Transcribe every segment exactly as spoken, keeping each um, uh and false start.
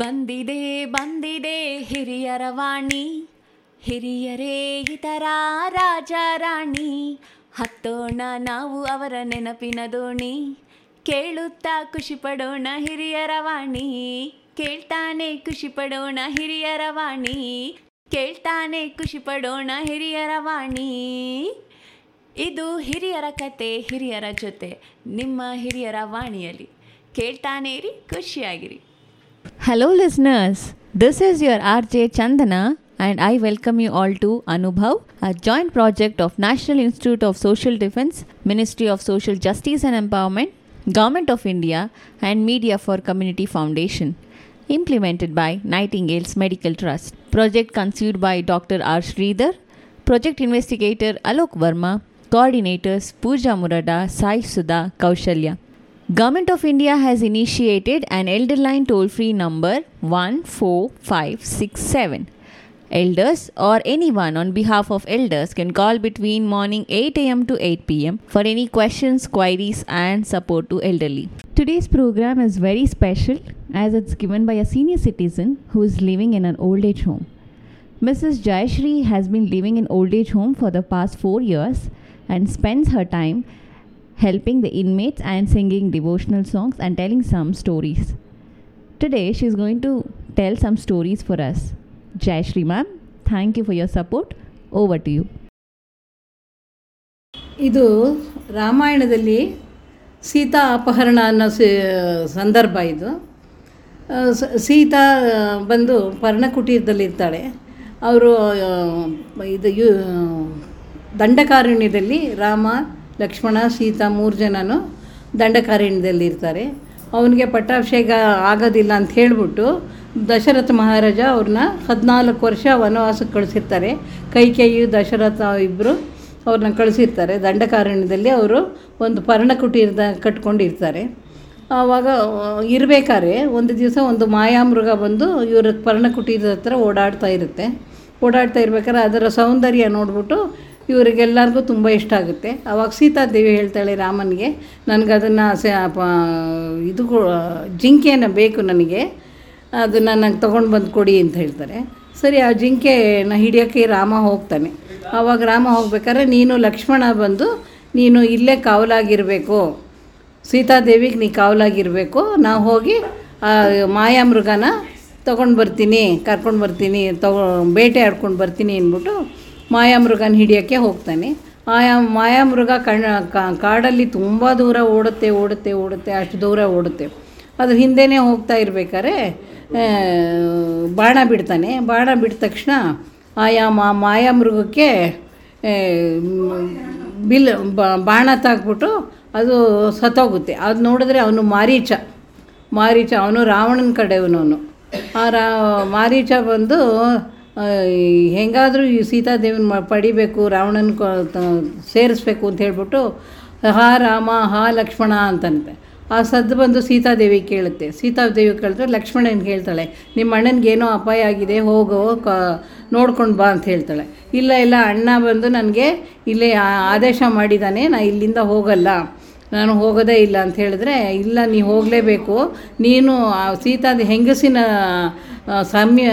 ಬಂದಿದೆ ಬಂದಿದೆ ಹಿರಿಯರವಾಣಿ, ಹಿರಿಯರೇ ಇತರ ರಾಜ ರಾಣಿ. ಹತ್ತೋಣ ನಾವು ಅವರ ನೆನಪಿನ ದೋಣಿ, ಕೇಳುತ್ತಾ ಖುಷಿ ಪಡೋಣ ಹಿರಿಯರವಾಣಿ. ಕೇಳ್ತಾನೆ ಖುಷಿ ಪಡೋಣ ಹಿರಿಯರವಾಣಿ, ಕೇಳ್ತಾನೆ ಖುಷಿ ಪಡೋಣ ಹಿರಿಯರವಾಣಿ. ಇದು ಹಿರಿಯರ ಕತೆ ಹಿರಿಯರ ಜೊತೆ ನಿಮ್ಮ ಹಿರಿಯರ ವಾಣಿಯಲ್ಲಿ. ಕೇಳ್ತಾನೆ ಇರಿ, ಖುಷಿಯಾಗಿರಿ. Hello listeners, this is your R J Chandana and I welcome you all to Anubhav, a joint project of National Institute of Social Defense, Ministry of Social Justice and Empowerment, Government of India and Media for Community Foundation, implemented by Nightingale's Medical Trust. Project conceived by Doctor R. Sridhar, project investigator Alok Verma, coordinators Pooja Murada, Sai Sudha, Kaushalya. Government of India has initiated an Elderline toll-free number one four five six seven. Elders or anyone on behalf of elders can call between morning eight a.m. to eight p.m. for any questions, queries and support to elderly. Today's program is very special as it's given by a senior citizen who is living in an old age home. Missus Jayashree has been living in old age home for the past four years and spends her time helping the inmates and singing devotional songs and telling some stories. Today, she is going to tell some stories for us. Jayashree ma'am, thank you for your support. Over to you. ಇದು ರಾಮಾಯಣದಲ್ಲಿ ಸೀತಾ ಅಪಹರಣ ಅನ್ನೋ ಸಂದರ್ಭ. ಇದು ಸೀತಾ ಬಂದು ಪರ್ಣಕುಟೀರದಲ್ಲಿರ್ತಾಳೆ. ಅವರು ಇದು ದಂಡಕಾರಣ್ಯದಲ್ಲಿ ರಾಮ, ಲಕ್ಷ್ಮಣ, ಸೀತಾ ಮೂರು ಜನನು ದಂಡಕಾರಣ್ಯದಲ್ಲಿರ್ತಾರೆ. ಅವನಿಗೆ ಪಟ್ಟಾಭಿಷೇಕ ಆಗೋದಿಲ್ಲ ಅಂತ ಹೇಳಿಬಿಟ್ಟು ದಶರಥ ಮಹಾರಾಜ ಅವ್ರನ್ನ ಹದಿನಾಲ್ಕು ವರ್ಷ ವನವಾಸಕ್ಕೆ ಕಳಿಸಿರ್ತಾರೆ. ಕೈಕೇಯಿ, ದಶರಥ ಇಬ್ಬರು ಅವ್ರನ್ನ ಕಳಿಸಿರ್ತಾರೆ. ದಂಡಕಾರಣ್ಯದಲ್ಲಿ ಅವರು ಒಂದು ಪರ್ಣಕುಟೀರದ ಕಟ್ಕೊಂಡಿರ್ತಾರೆ. ಆವಾಗ ಇರಬೇಕಾದ್ರೆ ಒಂದು ದಿವಸ ಒಂದು ಮಾಯಾಮೃಗ ಬಂದು ಇವರ ಪರ್ಣಕುಟೀರದ ಹತ್ರ ಓಡಾಡ್ತಾ ಇರುತ್ತೆ. ಓಡಾಡ್ತಾ ಇರ್ಬೇಕಾದ್ರೆ ಅದರ ಸೌಂದರ್ಯ ನೋಡಿಬಿಟ್ಟು ಇವರಿಗೆಲ್ಲರಿಗೂ ತುಂಬ ಇಷ್ಟ ಆಗುತ್ತೆ. ಆವಾಗ ಸೀತಾದೇವಿ ಹೇಳ್ತಾಳೆ ರಾಮನಿಗೆ, ನನಗದನ್ನು ಇದು ಜಿಂಕೆಯನ್ನು ಬೇಕು, ನನಗೆ ಅದನ್ನು ನಂಗೆ ತೊಗೊಂಡು ಬಂದು ಕೊಡಿ ಅಂತ ಹೇಳ್ತಾರೆ. ಸರಿ, ಆ ಜಿಂಕೆನ ಹಿಡಿಯೋಕ್ಕೆ ರಾಮ ಹೋಗ್ತಾನೆ. ಆವಾಗ ರಾಮ ಹೋಗ್ಬೇಕಾದ್ರೆ ನೀನು ಲಕ್ಷ್ಮಣ ಬಂದು ನೀನು ಇಲ್ಲೇ ಕಾವಲಾಗಿರಬೇಕು, ಸೀತಾದೇವಿಗೆ ನೀ ಕಾವಲಾಗಿರಬೇಕು, ನಾವು ಹೋಗಿ ಆ ಮಾಯಾಮೃಗನ ತೊಗೊಂಡು ಬರ್ತೀನಿ, ಕರ್ಕೊಂಡು ಬರ್ತೀನಿ, ತಗೊ ಬೇಟೆ ಆಡ್ಕೊಂಡು ಬರ್ತೀನಿ ಅಂದ್ಬಿಟ್ಟು ಮಾಯಾಮೃಗನ ಹಿಡಿಯೋಕ್ಕೆ ಹೋಗ್ತಾನೆ. ಆಯಾ ಮಾಯಾಮೃಗ ಕಣ್ಣ ಕಾಡಲ್ಲಿ ತುಂಬ ದೂರ ಓಡುತ್ತೆ ಓಡುತ್ತೆ ಓಡುತ್ತೆ ಅಷ್ಟು ದೂರ ಓಡುತ್ತೆ. ಅದ್ರ ಹಿಂದೆನೇ ಹೋಗ್ತಾ ಇರ್ಬೇಕಾದ್ರೆ ಬಾಣ ಬಿಡ್ತಾನೆ. ಬಾಣ ಬಿಟ್ಟ ತಕ್ಷಣ ಆಯಾ ಮಾ ಮಾಯಾಮೃಗಕ್ಕೆ ಬಿಲ್ ಬಾಣ ತಾಕ್ಬಿಟ್ಟು ಅದು ಸತ್ತೋಗುತ್ತೆ. ಅದು ನೋಡಿದ್ರೆ ಅವನು ಮಾರೀಚ ಮಾರೀಚ ಅವನು ರಾವಣನ ಕಡೆಯವನವನು. ಆ ರಾ ಮಾರೀಚ ಬಂದು ಹೆಂಗಾದರೂ ಈ ಸೀತಾದೇವಿನ ಪಡಿಬೇಕು, ರಾವಣನ ಸೇರಿಸ್ಬೇಕು ಅಂತ ಹೇಳ್ಬಿಟ್ಟು ಹಾ ರಾಮ ಹಾ ಲಕ್ಷ್ಮಣ ಅಂತಂತೆ. ಆ ಸದ್ದು ಬಂದು ಸೀತಾದೇವಿ ಕೇಳುತ್ತೆ. ಸೀತಾದೇವಿ ಕೇಳಿದ್ರೆ ಲಕ್ಷ್ಮಣನ ಹೇಳ್ತಾಳೆ, ನಿಮ್ಮ ಅಣ್ಣನಿಗೇನೋ ಅಪಾಯ ಆಗಿದೆ, ಹೋಗೋ ಕ ನೋಡ್ಕೊಂಡು ಬಾ ಅಂತ ಹೇಳ್ತಾಳೆ. ಇಲ್ಲ ಇಲ್ಲ, ಅಣ್ಣ ಬಂದು ನನಗೆ ಇಲ್ಲೇ ಆದೇಶ ಮಾಡಿದ್ದಾನೆ, ನಾನು ಇಲ್ಲಿಂದ ಹೋಗಲ್ಲ, ನಾನು ಹೋಗೋದೇ ಇಲ್ಲ ಅಂತ ಹೇಳಿದ್ರೆ, ಇಲ್ಲ ನೀ ಹೋಗಲೇಬೇಕು, ನೀನು ಆ ಸೀತಾದ ಹೆಂಗಸಿನ ಸಾಮ್ಯ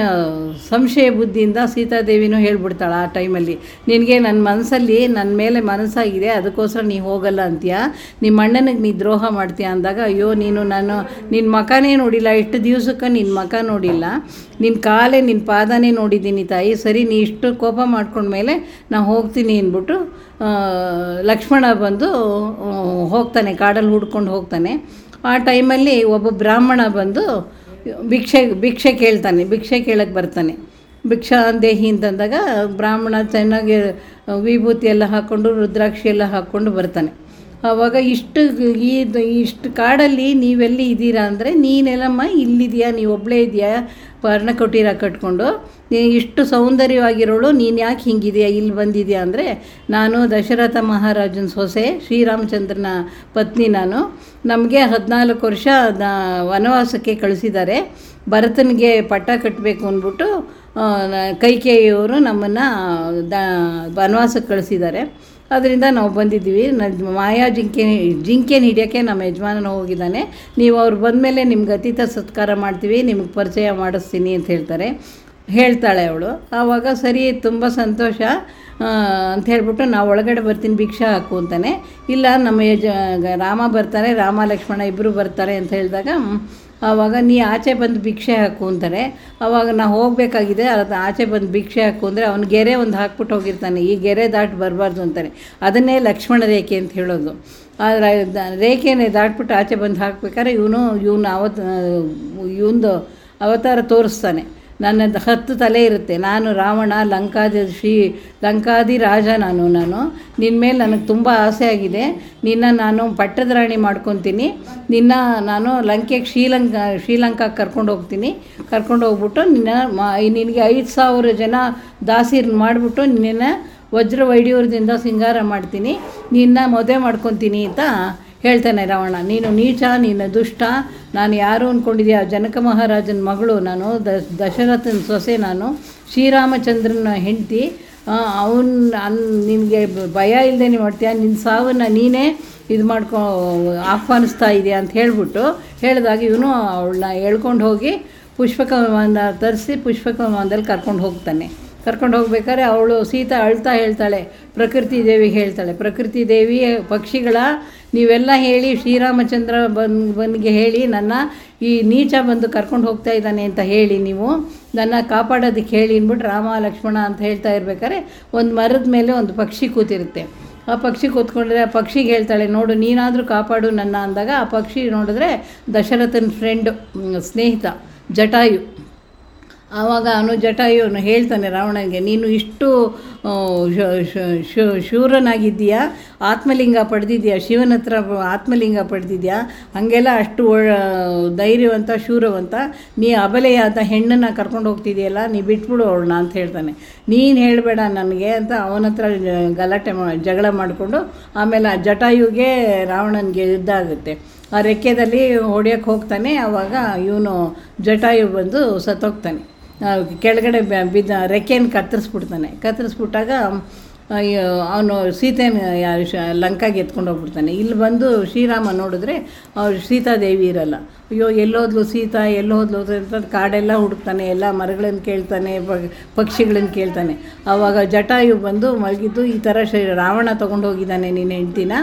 ಸಂಶಯ ಬುದ್ಧಿಯಿಂದ ಸೀತಾದೇವಿನೂ ಹೇಳ್ಬಿಡ್ತಾಳೆ ಆ ಟೈಮಲ್ಲಿ, ನಿನಗೆ ನನ್ನ ಮನಸ್ಸಲ್ಲಿ ನನ್ನ ಮೇಲೆ ಮನಸ್ಸಾಗಿದೆ, ಅದಕ್ಕೋಸ್ಕರ ನೀ ಹೋಗಲ್ಲ ಅಂತೀಯ, ನಿಮ್ಮ ಅಣ್ಣನಿಗೆ ನೀ ದ್ರೋಹ ಮಾಡ್ತೀಯ ಅಂದಾಗ, ಅಯ್ಯೋ ನೀನು ನಾನು ನಿನ್ನ ಮಖನೇ ನೋಡಿಲ್ಲ, ಇಷ್ಟು ದಿವಸಕ್ಕೆ ನಿನ್ನ ಮಖ ನೋಡಿಲ್ಲ, ನಿನ್ನ ಕಾಲೇ ನಿನ್ನ ಪಾದನೇ ನೋಡಿದ್ದೀನಿ ತಾಯಿ, ಸರಿ ನೀ ಇಷ್ಟು ಕೋಪ ಮಾಡ್ಕೊಂಡ್ಮೇಲೆ ನಾನು ಹೋಗ್ತೀನಿ ಅಂದ್ಬಿಟ್ಟು ಲಕ್ಷ್ಮಣ ಬಂದು ಹೋಗ್ತಾನೆ, ಕಾಡಲ್ಲಿ ಹುಡ್ಕೊಂಡು ಹೋಗ್ತಾನೆ. ಆ ಟೈಮಲ್ಲಿ ಒಬ್ಬ ಬ್ರಾಹ್ಮಣ ಬಂದು ಭಿಕ್ಷೆ ಭಿಕ್ಷೆ ಕೇಳ್ತಾನೆ. ಭಿಕ್ಷೆ ಕೇಳಕ್ಕೆ ಬರ್ತಾನೆ. ಭಿಕ್ಷಾ ದೇಹಿ ಅಂತಂದಾಗ ಬ್ರಾಹ್ಮಣ ಚೆನ್ನಾಗಿ ವಿಭೂತಿ ಎಲ್ಲ ಹಾಕ್ಕೊಂಡು ರುದ್ರಾಕ್ಷಿ ಎಲ್ಲ ಹಾಕ್ಕೊಂಡು ಬರ್ತಾನೆ. ಆವಾಗ ಇಷ್ಟು ಈ ಇಷ್ಟು ಕಾಡಲ್ಲಿ ನೀವೆಲ್ಲಿ ಇದ್ದೀರಾ ಅಂದರೆ, ನೀನೆಲ್ಲಮ್ಮ ಇಲ್ಲಿದೆಯಾ, ನೀವೊಬ್ಬಳೇ ಇದೆಯಾ ಪರ್ಣಕುಟೀರ ಕಟ್ಕೊಂಡು, ನೀ ಇಷ್ಟು ಸೌಂದರ್ಯವಾಗಿರೋಳು, ನೀನು ಯಾಕೆ ಹಿಂಗಿದೆಯಾ, ಇಲ್ಲಿ ಬಂದಿದೆಯಾ ಅಂದರೆ, ನಾನು ದಶರಥ ಮಹಾರಾಜನ ಸೊಸೆ, ಶ್ರೀರಾಮಚಂದ್ರನ ಪತ್ನಿ, ನಾನು ನಮಗೆ ಹದಿನಾಲ್ಕು ವರ್ಷ ವನವಾಸಕ್ಕೆ ಕಳಿಸಿದ್ದಾರೆ, ಭರತನಿಗೆ ಪಟ್ಟ ಕಟ್ಟಬೇಕು ಅಂದ್ಬಿಟ್ಟು ಕೈಕೇಯಿಯವರು ನಮ್ಮನ್ನು ದ ವನವಾಸಕ್ಕೆ ಕಳಿಸಿದ್ದಾರೆ. ಅದರಿಂದ ನಾವು ಬಂದಿದ್ದೀವಿ. ನನ್ನ ಮಾಯಾ ಜಿಂಕೆ ಜಿಂಕೆನ ಹಿಡಿಯೋಕ್ಕೆ ನಮ್ಮ ಯಜಮಾನನ ಹೋಗಿದ್ದಾನೆ. ನೀವು ಅವ್ರು ಬಂದ ಮೇಲೆ ನಿಮ್ಗೆ ಅತಿಥಿ ಸತ್ಕಾರ ಮಾಡ್ತೀವಿ, ನಿಮ್ಗೆ ಪರಿಚಯ ಮಾಡಿಸ್ತೀನಿ ಅಂತ ಹೇಳ್ತಾರೆ ಹೇಳ್ತಾಳೆ ಅವಳು. ಆವಾಗ ಸರಿ ತುಂಬ ಸಂತೋಷ ಅಂತ ಹೇಳಿಬಿಟ್ಟು ನಾವು ಒಳಗಡೆ ಬರ್ತೀನಿ ಭಿಕ್ಷಾ ಹಾಕು ಅಂತಾನೆ. ಇಲ್ಲ ನಮ್ಮ ಯಜ ರಾಮ ಬರ್ತಾರೆ, ರಾಮ ಲಕ್ಷ್ಮಣ ಇಬ್ಬರು ಬರ್ತಾರೆ ಅಂತ ಹೇಳಿದಾಗ ಆವಾಗ ನೀ ಆಚೆ ಬಂದು ಭಿಕ್ಷೆ ಹಾಕು ಅಂತಾರೆ. ಆವಾಗ ನಾ ಹೋಗಬೇಕಾಗಿದೆ, ಅದು ಆಚೆ ಬಂದು ಭಿಕ್ಷೆ ಹಾಕು ಅಂದರೆ ಅವ್ನು ಗೆರೆ ಒಂದು ಹಾಕ್ಬಿಟ್ಟು ಹೋಗಿರ್ತಾನೆ, ಈ ಗೆರೆ ದಾಟಿ ಬರಬಾರ್ದು ಅಂತಾರೆ. ಅದನ್ನೇ ಲಕ್ಷ್ಮಣ ರೇಖೆ ಅಂತ ಹೇಳೋದು. ಆದರೆ ರೇಖೆನೇ ದಾಟ್ಬಿಟ್ಟು ಆಚೆ ಬಂದು ಹಾಕ್ಬೇಕಾದ್ರೆ ಇವನು ಇವನು ಅವತ್ ಇವನದು ಅವತಾರ ತೋರಿಸ್ತಾನೆ. ನನ್ನದು ಹತ್ತು ತಲೆ ಇರುತ್ತೆ, ನಾನು ರಾವಣ ಲಂಕಾದಿ ಶ್ರೀ ಲಂಕಾದಿ ರಾಜ, ನಾನು ನಾನು ನಿನ್ನ ಮೇಲೆ ನನಗೆ ತುಂಬ ಆಸೆ ಆಗಿದೆ, ನಿನ್ನ ನಾನು ಪಟ್ಟದ ರಾಣಿ ಮಾಡ್ಕೊತೀನಿ, ನಿನ್ನ ನಾನು ಲಂಕೆಗೆ ಶ್ರೀಲಂಕಾ ಶ್ರೀಲಂಕಾಕ್ಕೆ ಕರ್ಕೊಂಡು ಹೋಗ್ತೀನಿ, ಕರ್ಕೊಂಡು ಹೋಗ್ಬಿಟ್ಟು ನಿನ್ನ ನಿನಗೆ ಐದು ಸಾವಿರ ಜನ ದಾಸಿರ್ ಮಾಡಿಬಿಟ್ಟು ನಿನ್ನ ವಜ್ರ ವೈಢೂರ್ಯದಿಂದ ಸಿಂಗಾರ ಮಾಡ್ತೀನಿ, ನಿನ್ನ ಮದುವೆ ಮಾಡ್ಕೊತೀನಿ ಅಂತ ಹೇಳ್ತಾನೆ ರಾವಣ. ನೀನು ನೀಚ, ನೀನು ದುಷ್ಟ, ನಾನು ಯಾರು ಅಂದ್ಕೊಂಡಿದ್ದೀಯ? ಜನಕ ಮಹಾರಾಜನ ಮಗಳು ನಾನು, ದಶ ದಶರಥನ ಸೊಸೆ ನಾನು, ಶ್ರೀರಾಮಚಂದ್ರನ ಹೆಂಡತಿ, ಅವನು ನಿನಗೆ ಭಯ ಇಲ್ಲದೆ ನೀನು ಮಾಡ್ತೀಯ, ನಿನ್ನ ಸಾವನ್ನು ನೀನೇ ಇದು ಮಾಡ್ಕೊ ಆಹ್ವಾನಿಸ್ತಾ ಇದೆಯಾ ಅಂತ ಹೇಳಿಬಿಟ್ಟು ಹೇಳಿದಾಗ ಇವನು ಅವಳನ್ನ ಹೇಳ್ಕೊಂಡು ಹೋಗಿ ಪುಷ್ಪಕ ವಿಮಾನ ತರಿಸಿ ಪುಷ್ಪಕ ವಿಮಾನದಲ್ಲಿ ಕರ್ಕೊಂಡು ಹೋಗ್ತಾನೆ. ಕರ್ಕೊಂಡು ಹೋಗ್ಬೇಕಾದ್ರೆ ಅವಳು ಸೀತಾ ಅಳ್ತಾ ಹೇಳ್ತಾಳೆ, ಪ್ರಕೃತಿ ದೇವಿಗೆ ಹೇಳ್ತಾಳೆ, ಪ್ರಕೃತಿ ದೇವಿ ಪಕ್ಷಿಗಳ ನೀವೆಲ್ಲ ಹೇಳಿ ಶ್ರೀರಾಮಚಂದ್ರ ಬನ್ ಬನ್ಗೆ ಹೇಳಿ ನನ್ನ ಈ ನೀಚ ಬಂದು ಕರ್ಕೊಂಡು ಹೋಗ್ತಾ ಇದ್ದಾನೆ ಅಂತ ಹೇಳಿ, ನೀವು ನನ್ನ ಕಾಪಾಡೋದಕ್ಕೆ ಹೇಳಿ ಅಂದ್ಬಿಟ್ಟು ರಾಮ ಲಕ್ಷ್ಮಣ ಅಂತ ಹೇಳ್ತಾ ಇರ್ಬೇಕಾದ್ರೆ ಒಂದು ಮರದ ಮೇಲೆ ಒಂದು ಪಕ್ಷಿ ಕೂತಿರುತ್ತೆ. ಆ ಪಕ್ಷಿ ಕೂತ್ಕೊಂಡ್ರೆ ಆ ಪಕ್ಷಿಗೆ ಹೇಳ್ತಾಳೆ, ನೋಡು ನೀನಾದರೂ ಕಾಪಾಡು ನನ್ನ ಅಂದಾಗ ಆ ಪಕ್ಷಿ ನೋಡಿದ್ರೆ ದಶರಥನ ಫ್ರೆಂಡು ಸ್ನೇಹಿತ ಜಟಾಯು. ಆವಾಗ ಅವನು ಜಟಾಯುವನ್ನು ಹೇಳ್ತಾನೆ ರಾವಣನಿಗೆ, ನೀನು ಇಷ್ಟು ಶೂರನಾಗಿದ್ದೀಯಾ, ಆತ್ಮಲಿಂಗ ಪಡೆದಿದ್ದೀಯಾ, ಶಿವನ ಹತ್ರ ಆತ್ಮಲಿಂಗ ಪಡೆದಿದ್ದೀಯಾ, ಹಾಗೆಲ್ಲ ಅಷ್ಟು ಧೈರ್ಯವಂತ ಶೂರವಂತ, ನೀ ಅಬಲೆಯಾದ ಹೆಣ್ಣನ್ನು ಕರ್ಕೊಂಡು ಹೋಗ್ತಿದ್ದೀಯಲ್ಲ, ನೀ ಬಿಟ್ಬಿಡು ಅವಳನ್ನ ಅಂತ ಹೇಳ್ತಾನೆ. ನೀನು ಹೇಳಬೇಡ ನನಗೆ ಅಂತ ಅವನ ಹತ್ರ ಗಲಾಟೆ ಜಗಳ ಮಾಡಿಕೊಂಡು ಆಮೇಲೆ ಆ ಜಟಾಯುಗೆ ರಾವಣನಿಗೆ ಯುದ್ಧ ಆಗುತ್ತೆ. ಆ ರೆಕ್ಕೆದಲ್ಲಿ ಹೊಡೆಯೋಕ್ಕೆ ಹೋಗ್ತಾನೆ. ಆವಾಗ ಇವನು ಜಟಾಯು ಬಂದು ಸತ್ತೋಗ್ತಾನೆ, ಕೆಳಗಡೆ ಬಿದ್ದ ರೆಕ್ಕೆಯನ್ನು ಕತ್ತರಿಸ್ಬಿಡ್ತಾನೆ. ಕತ್ತರಿಸ್ಬಿಟ್ಟಾಗ ಅವನು ಸೀತೆಯನ್ನು ಲಂಕಾಗೆ ಎತ್ಕೊಂಡು ಹೋಗ್ಬಿಡ್ತಾನೆ. ಇಲ್ಲಿ ಬಂದು ಶ್ರೀರಾಮ ನೋಡಿದ್ರೆ ಅವ್ರು ಸೀತಾದೇವಿ ಇರಲ್ಲ. ಅಯ್ಯೋ ಎಲ್ಲೋದ್ಲು ಸೀತಾ, ಎಲ್ಲೋದ್ಲು ಅಂತ ಕಾಡೆಲ್ಲ ಹುಡುಕ್ತಾನೆ, ಎಲ್ಲ ಮರಗಳನ್ನು ಕೇಳ್ತಾನೆ, ಪಕ್ಷಿಗಳನ್ನು ಕೇಳ್ತಾನೆ. ಆವಾಗ ಜಟಾಯು ಬಂದು ಮಲಗಿದ್ದು, ಈ ಥರ ಶ್ರೀ ರಾವಣ ತೊಗೊಂಡು ಹೋಗಿದ್ದಾನೆ ನಿನ್ನ ಹೆಂಡ್ತಿನ,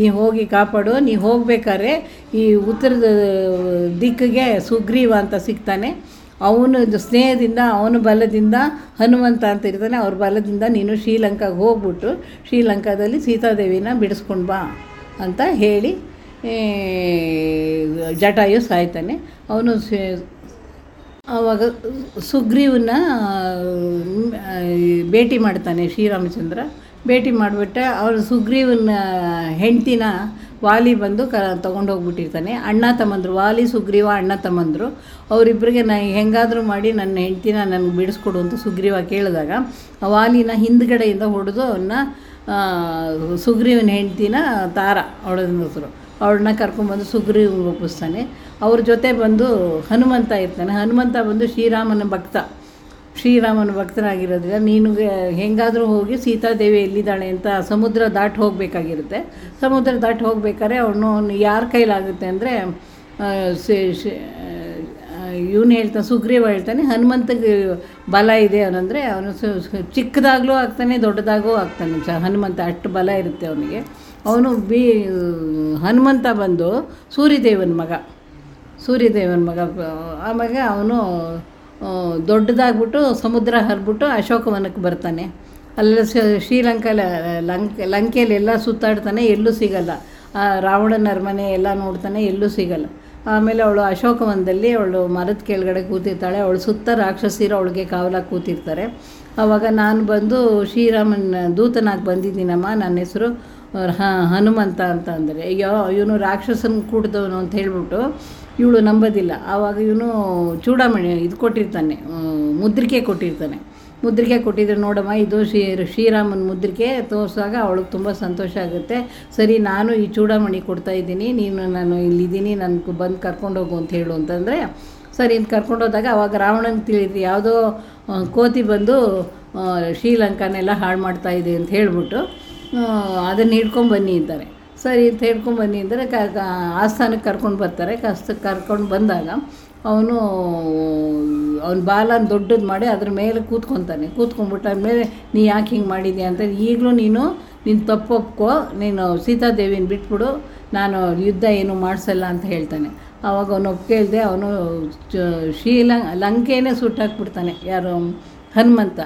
ನೀವು ಹೋಗಿ ಕಾಪಾಡು. ನೀವು ಹೋಗ್ಬೇಕಾದ್ರೆ ಈ ಉತ್ತರದ ದಿಕ್ಕಿಗೆ ಸುಗ್ರೀವ ಅಂತ ಸಿಗ್ತಾನೆ. ಅವನು ಸ್ನೇಹದಿಂದ ಅವನ ಬಲದಿಂದ ಹನುಮಂತ ಅಂತ ಇರ್ತಾನೆ, ಅವ್ರ ಬಲದಿಂದ ನೀನು ಶ್ರೀಲಂಕಾಗೆ ಹೋಗ್ಬಿಟ್ಟು ಶ್ರೀಲಂಕಾದಲ್ಲಿ ಸೀತಾದೇವಿನ ಬಿಡಿಸ್ಕೊಂಡು ಬಾ ಅಂತ ಹೇಳಿ ಜಟಾಯು ಸಾಯ್ತಾನೆ. ಅವನು ಆವಾಗ ಸುಗ್ರೀವನ್ನ ಭೇಟಿ ಮಾಡ್ತಾನೆ ಶ್ರೀರಾಮಚಂದ್ರ. ಭೇಟಿ ಮಾಡಿಬಿಟ್ಟೆ ಅವರು ಸುಗ್ರೀವನ ಹೆಂಡ್ತಿನ ವಾಲಿ ಬಂದು ಕ ತೊಗೊಂಡು ಹೋಗ್ಬಿಟ್ಟಿರ್ತಾನೆ. ಅಣ್ಣ ತಮ್ಮಂದರು, ವಾಲಿ ಸುಗ್ರೀವ ಅಣ್ಣ ತಮ್ಮಂದರು. ಅವರಿಬ್ಬರಿಗೆ ನಾನು ಹೆಂಗಾದರೂ ಮಾಡಿ ನನ್ನ ಹೆಂಡ್ತಿನ ನನಗೆ ಬಿಡಿಸ್ಕೊಡು ಅಂತ ಸುಗ್ರೀವ ಕೇಳಿದಾಗ ವಾಲಿನ ಹಿಂದ್ಗಡೆಯಿಂದ ಹೊಡೆದು ಅವನ್ನ ಸುಗ್ರೀವನ ಹೆಂಡ್ತಿನ ತಾರ ಅವಳನ್ನ ಹೆಸರು ಅವಳನ್ನ ಕರ್ಕೊಂಡ್ಬಂದು ಸುಗ್ರೀವನಿಗೆ ಒಪ್ಪಿಸ್ತಾನೆ. ಅವ್ರ ಜೊತೆ ಬಂದು ಹನುಮಂತ ಇರ್ತಾನೆ. ಹನುಮಂತ ಬಂದು ಶ್ರೀರಾಮನ ಭಕ್ತ, ಶ್ರೀರಾಮನ ಭಕ್ತನಾಗಿರೋದ್ರಿಂದ ನೀನು ಹೆಂಗಾದರೂ ಹೋಗಿ ಸೀತಾದೇವಿ ಎಲ್ಲಿದ್ದಾಳೆ ಅಂತ ಸಮುದ್ರ ದಾಟಿ ಹೋಗಬೇಕಾಗಿರುತ್ತೆ. ಸಮುದ್ರ ದಾಟಿ ಹೋಗ್ಬೇಕಾದ್ರೆ ಅವನು ಯಾರ ಕೈಲಾಗುತ್ತೆ ಅಂದರೆ ಇವನು ಹೇಳ್ತಾನೆ, ಸುಗ್ರೀವ ಹೇಳ್ತಾನೆ, ಹನುಮಂತಗೆ ಬಲ ಇದೆ ಅವನಂದರೆ ಅವನು ಚಿಕ್ಕದಾಗಲೂ ಆಗ್ತಾನೆ, ದೊಡ್ಡದಾಗೂ ಆಗ್ತಾನೆ. ಚ ಹನುಮಂತ ಅಷ್ಟು ಬಲ ಇರುತ್ತೆ ಅವನಿಗೆ. ಅವನು ಬಿ ಹನುಮಂತ ಬಂದು ಸೂರ್ಯದೇವನ ಮಗ, ಸೂರ್ಯದೇವನ ಮಗ. ಆಮೇಲೆ ಅವನು ದೊಡ್ಡದಾಗ್ಬಿಟ್ಟು ಸಮುದ್ರ ಹರಿಬಿಟ್ಟು ಅಶೋಕವನಕ್ಕೆ ಬರ್ತಾನೆ. ಅಲ್ಲಿ ಶ್ರೀಲಂಕಾ ಲಂಕೆ ಲಂಕೆಯಲ್ಲಿ ಎಲ್ಲ ಸುತ್ತಾಡ್ತಾನೆ, ಎಲ್ಲೂ ಸಿಗಲ್ಲ. ಆ ರಾವಣನ ಅರಮನೆ ಎಲ್ಲ ನೋಡ್ತಾನೆ, ಎಲ್ಲೂ ಸಿಗಲ್ಲ. ಆಮೇಲೆ ಅವಳು ಅಶೋಕವನದಲ್ಲಿ ಅವಳು ಮರದ ಕೆಳಗಡೆ ಕೂತಿರ್ತಾಳೆ. ಅವಳು ಸುತ್ತ ರಾಕ್ಷಸಿರು ಅವಳಿಗೆ ಕಾವಲಾಗಿ ಕೂತಿರ್ತಾರೆ. ಆವಾಗ ನಾನು ಬಂದು ಶ್ರೀರಾಮನ ದೂತನಾಗಿ ಬಂದಿದ್ದೀನಮ್ಮ, ನನ್ನ ಹೆಸರು ಹನುಮಂತ ಅಂತ ಅಂದರೆ, ಅಯ್ಯೋ ಇವನು ರಾಕ್ಷಸನ ಕೂಡಿದವನು ಅಂತ ಹೇಳಿಬಿಟ್ಟು ಇವಳು ನಂಬೋದಿಲ್ಲ. ಆವಾಗ ಇವನು ಚೂಡಾಮಣಿ ಇದು ಕೊಟ್ಟಿರ್ತಾನೆ, ಮುದ್ರಿಕೆ ಕೊಟ್ಟಿರ್ತಾನೆ. ಮುದ್ರಿಕೆ ಕೊಟ್ಟಿದ್ರೆ ನೋಡಮ್ಮ ಇದು ಶ್ರೀ ಶ್ರೀರಾಮನ ಮುದ್ರಿಕೆ ತೋರಿಸಾಗ ಅವಳಿಗೆ ತುಂಬ ಸಂತೋಷ ಆಗುತ್ತೆ. ಸರಿ ನಾನು ಈ ಚೂಡಾಮಣಿ ಕೊಡ್ತಾಯಿದ್ದೀನಿ, ನೀನು ನಾನು ಇಲ್ಲಿದ್ದೀನಿ, ನನಗೆ ಬಂದು ಕರ್ಕೊಂಡೋಗು ಅಂತ ಹೇಳು ಅಂತಂದರೆ ಸರಿ ಅಂತ ಕರ್ಕೊಂಡೋದಾಗ ಆವಾಗ ರಾವಣನ ತಿಳಿದು ಯಾವುದೋ ಕೋತಿ ಬಂದು ಶ್ರೀಲಂಕಾನೆಲ್ಲ ಹಾಳು ಮಾಡ್ತಾಯಿದೆ ಅಂತ ಹೇಳಿಬಿಟ್ಟು ಅದನ್ನು ಹಿಡ್ಕೊಂಡು ಬನ್ನಿ ಅಂತಾರೆ. ಸರಿ ಅಂತ ಹಿಡ್ಕೊಂಡು ಬನ್ನಿ ಅಂದರೆ ಕ ಆಸ್ಥಾನಕ್ಕೆ ಕರ್ಕೊಂಡು ಬರ್ತಾರೆ. ಕಸ್ತಕ್ಕೆ ಕರ್ಕೊಂಡು ಬಂದಾಗ ಅವನು ಅವ್ನ ಬಾಲನ ದೊಡ್ಡದು ಮಾಡಿ ಅದ್ರ ಮೇಲೆ ಕೂತ್ಕೊತಾನೆ. ಕೂತ್ಕೊಂಡ್ಬಿಟ್ಟಾದ್ಮೇಲೆ ನೀ ಯಾಕೆ ಹಿಂಗೆ ಮಾಡಿದ್ಯಾ ಅಂತ, ಈಗಲೂ ನೀನು ನೀನು ತಪ್ಪೊಪ್ಕೋ, ನೀನು ಸೀತಾದೇವಿನ ಬಿಟ್ಬಿಡು, ನಾನು ಯುದ್ಧ ಏನು ಮಾಡಿಸಲ್ಲ ಅಂತ ಹೇಳ್ತಾನೆ. ಆವಾಗ ಅವನು ಒಪ್ಕೇಳ್ದೆ ಅವನು ಶ್ರೀಲಂಕ ಲಂಕೆನೇ ಸುಟ್ಟಾಕ್ಬಿಡ್ತಾನೆ ಯಾರು ಹನುಮಂತ.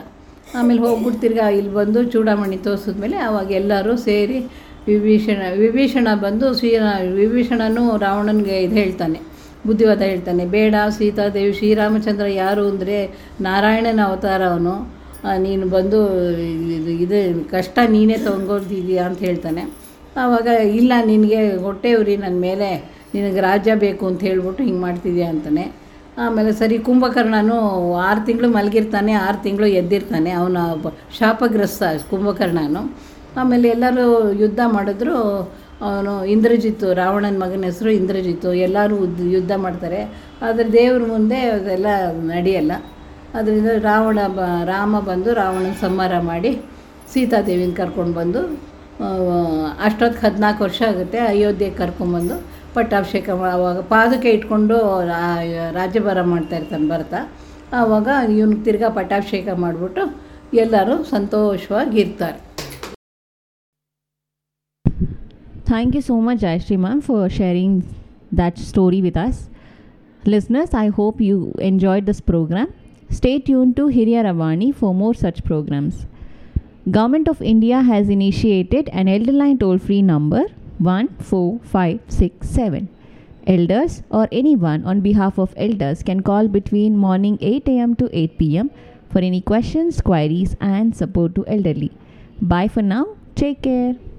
ಆಮೇಲೆ ಹೋಗ್ಬಿಟ್ಟು ತಿರ್ಗಾ ಇಲ್ಲಿ ಬಂದು ಚೂಡಾಮಣಿ ತೋರಿಸಿದ್ಮೇಲೆ ಆವಾಗ ಎಲ್ಲರೂ ಸೇರಿ ವಿಭೀಷಣ ವಿಭೀಷಣ ಬಂದು ಶ್ರೀರಾ ವಿಭೀಷಣನೂ ರಾವಣನಿಗೆ ಇದು ಹೇಳ್ತಾನೆ, ಬುದ್ಧಿವಾದ ಹೇಳ್ತಾನೆ. ಬೇಡ ಸೀತಾದೇವಿ, ಶ್ರೀರಾಮಚಂದ್ರ ಯಾರು ಅಂದರೆ ನಾರಾಯಣನ ಅವತಾರವನು, ನೀನು ಬಂದು ಇದು ಇದು ಕಷ್ಟ ನೀನೇ ತೊಗೊಂಡಿದ್ದೀಯಾ ಅಂತ ಹೇಳ್ತಾನೆ. ಆವಾಗ ಇಲ್ಲ ನಿನಗೆ ಹೊಟ್ಟೆ ಉರಿ ನನ್ನ ಮೇಲೆ, ನಿನಗೆ ರಾಜ್ಯ ಬೇಕು ಅಂತ ಹೇಳ್ಬಿಟ್ಟು ಹಿಂಗೆ ಮಾಡ್ತಿದ್ಯಾ ಅಂತಾನೆ. ಆಮೇಲೆ ಸರಿ, ಕುಂಭಕರ್ಣನು ಆರು ತಿಂಗಳು ಮಲಗಿರ್ತಾನೆ, ಆರು ತಿಂಗಳು ಎದ್ದಿರ್ತಾನೆ, ಅವನ ಶಾಪಗ್ರಸ್ತ ಕುಂಭಕರ್ಣನು. ಆಮೇಲೆ ಎಲ್ಲರೂ ಯುದ್ಧ ಮಾಡಿದ್ರು. ಅವನು ಇಂದ್ರಜಿತ್ತು, ರಾವಣನ ಮಗನ ಹೆಸರು ಇಂದ್ರಜಿತ್ತು. ಎಲ್ಲರೂ ಯುದ್ಧ ಮಾಡ್ತಾರೆ, ಆದರೆ ದೇವ್ರ ಮುಂದೆ ಅದೆಲ್ಲ ನಡೆಯಲ್ಲ. ಅದರಿಂದ ರಾವಣ ಬ ರಾಮ ಬಂದು ರಾವಣನ ಸಂಹಾರ ಮಾಡಿ ಸೀತಾದೇವಿನ ಕರ್ಕೊಂಡು ಬಂದು ಅಷ್ಟೊತ್ತು ಹದಿನಾಲ್ಕು ವರ್ಷ ಆಗುತ್ತೆ, ಅಯೋಧ್ಯೆಗೆ ಕರ್ಕೊಂಡ್ಬಂದು ಪಟ್ಟಾಭಿಷೇಕ ಆವಾಗ ಪಾದಕ್ಕೆ ಇಟ್ಕೊಂಡು ರಾಜ್ಯಭಾರ ಮಾಡ್ತಾಯಿರ್ತಾನೆ ಭರತ. ಆವಾಗ ಇವನಿಗೆ ತಿರ್ಗಾ ಪಟ್ಟಾಭಿಷೇಕ ಮಾಡಿಬಿಟ್ಟು ಎಲ್ಲರೂ ಸಂತೋಷವಾಗಿರ್ತಾರೆ. Thank you so much, Jayashree ma'am, for sharing that story with us. Listeners, I hope you enjoyed this program. Stay tuned to Hiryaravani for more such programs. Government of India has initiated an Elderline toll-free number one four five six seven. Elders or anyone on behalf of elders can call between morning eight a.m. to eight p.m. for any questions, queries and support to elderly. Bye for now. Take care.